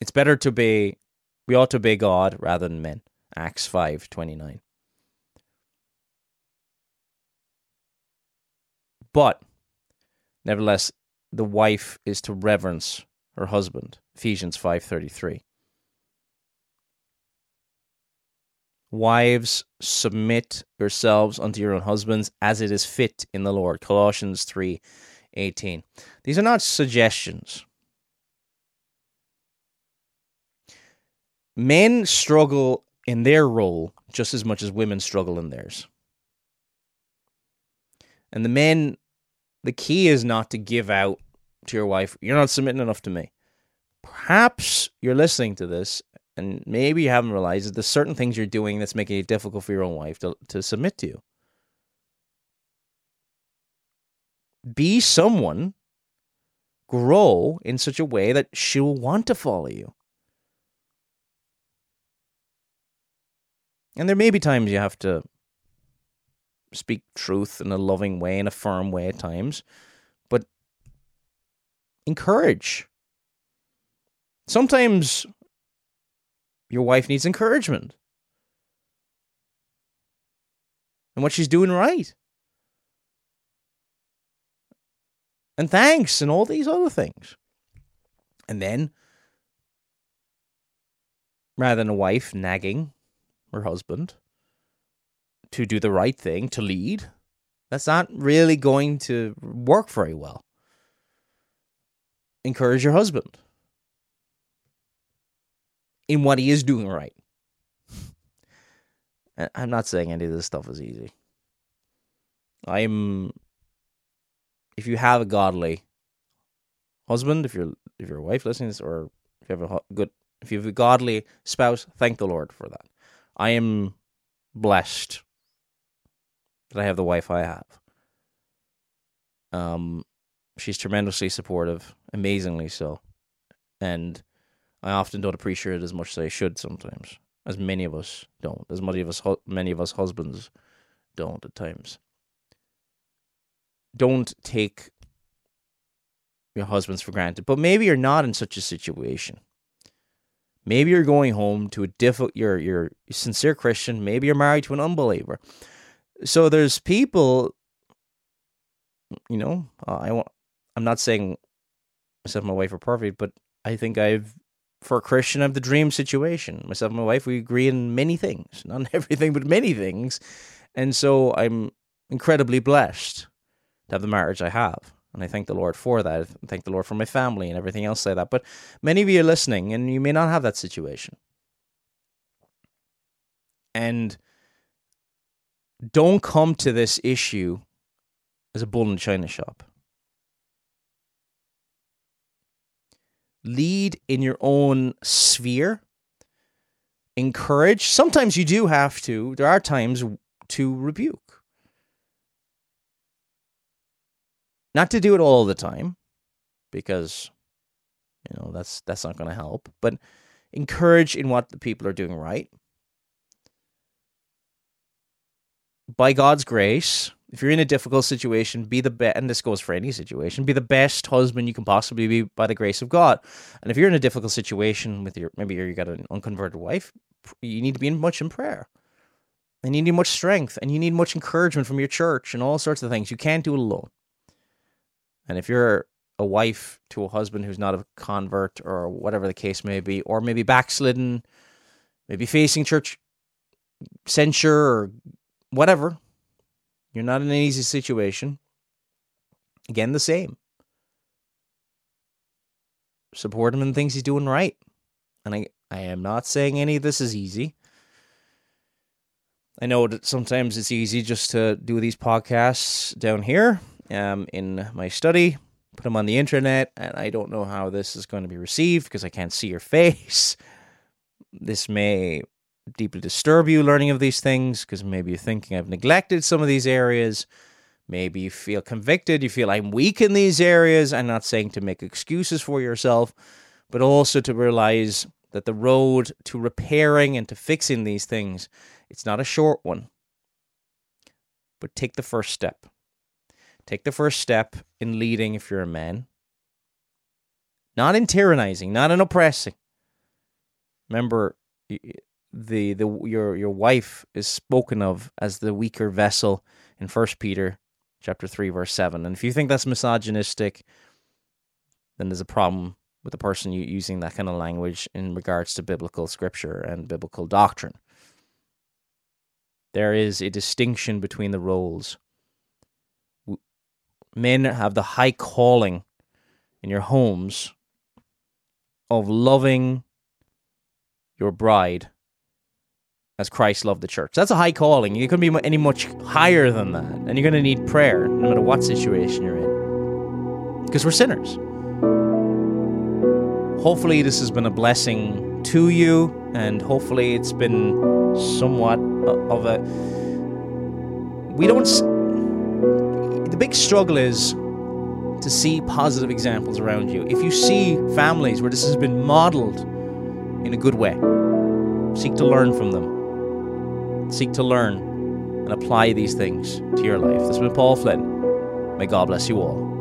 It's better to obey, we ought to obey God rather than men. Acts five twenty-nine. But, nevertheless, the wife is to reverence her husband. Ephesians five thirty-three. Wives, submit yourselves unto your own husbands as it is fit in the Lord. Colossians three eighteen. These are not suggestions. men struggle in their role just as much as women struggle in theirs. And the men, the key is not to give out to your wife, you're not submitting enough to me. Perhaps you're listening to this and maybe you haven't realized that there's certain things you're doing that's making it difficult for your own wife to, to submit to you. Be someone, grow in such a way that she will want to follow you. And there may be times you have to speak truth in a loving way, in a firm way at times, but encourage. Sometimes your wife needs encouragement. And what she's doing right. And thanks and all these other things. And then, rather than a wife nagging her husband to do the right thing, to lead, that's not really going to work very well. Encourage your husband in what he is doing right. I'm not saying any of this stuff is easy. I'm... If you have a godly husband, if you're if your wife listens, or if you have a good, if you have a godly spouse, thank the Lord for that. I am blessed that I have the wife I have. Um, she's tremendously supportive, amazingly so, and I often don't appreciate it as much as I should sometimes, as many of us don't, as many of us many of us husbands don't at times. Don't take your husbands for granted. But maybe you're not in such a situation. Maybe you're going home to a difficult, you're, you're a sincere Christian. Maybe you're married to an unbeliever. So there's people, you know, uh, I want, I'm not saying myself and my wife are perfect, but I think I've, for a Christian, I have the dream situation. Myself and my wife, we agree in many things. Not in everything, but many things. And so I'm incredibly blessed to have the marriage I have. And I thank the Lord for that. I thank the Lord for my family and everything else like that. But many of you are listening and you may not have that situation. And don't come to this issue as a bull in a china shop. Lead in your own sphere. Encourage. Sometimes you do have to. There are times to rebuke. Not to do it all the time, because, you know, that's that's not going to help. But encourage in what the people are doing right. By God's grace, if you're in a difficult situation, be the best, and this goes for any situation, be the best husband you can possibly be by the grace of God. And if you're in a difficult situation with your, maybe you got an unconverted wife, you need to be much in prayer. And you need much strength, and you need much encouragement from your church and all sorts of things. You can't do it alone. And if you're a wife to a husband who's not a convert or whatever the case may be, or maybe backslidden, maybe facing church censure or whatever, you're not in an easy situation. Again, the same. Support him in the things he's doing right. And I, I am not saying any of this is easy. I know that sometimes it's easy just to do these podcasts down here. Um, in my study, put them on the internet, and I don't know how this is going to be received because I can't see your face. This may deeply disturb you learning of these things because maybe you're thinking I've neglected some of these areas. Maybe you feel convicted, you feel I'm weak in these areas. I'm not saying to make excuses for yourself, but also to realize that the road to repairing and to fixing these things, it's not a short one. But take the first step. Take the first step in leading if you're a man. Not in tyrannizing, not in oppressing. Remember, the the your your wife is spoken of as the weaker vessel in First Peter chapter three, verse seven. And if you think that's misogynistic, then there's a problem with the person using that kind of language in regards to biblical scripture and biblical doctrine. There is a distinction between the roles. Men have the high calling in your homes of loving your bride as Christ loved the church. That's a high calling. You couldn't be any much higher than that. And you're going to need prayer no matter what situation you're in, because we're sinners. Hopefully this has been a blessing to you, and hopefully it's been somewhat of a... We don't... The big struggle is to see positive examples around you. If you see families where this has been modeled in a good way, seek to learn from them. Seek to learn and apply these things to your life. This has been Paul Flynn. May God bless you all.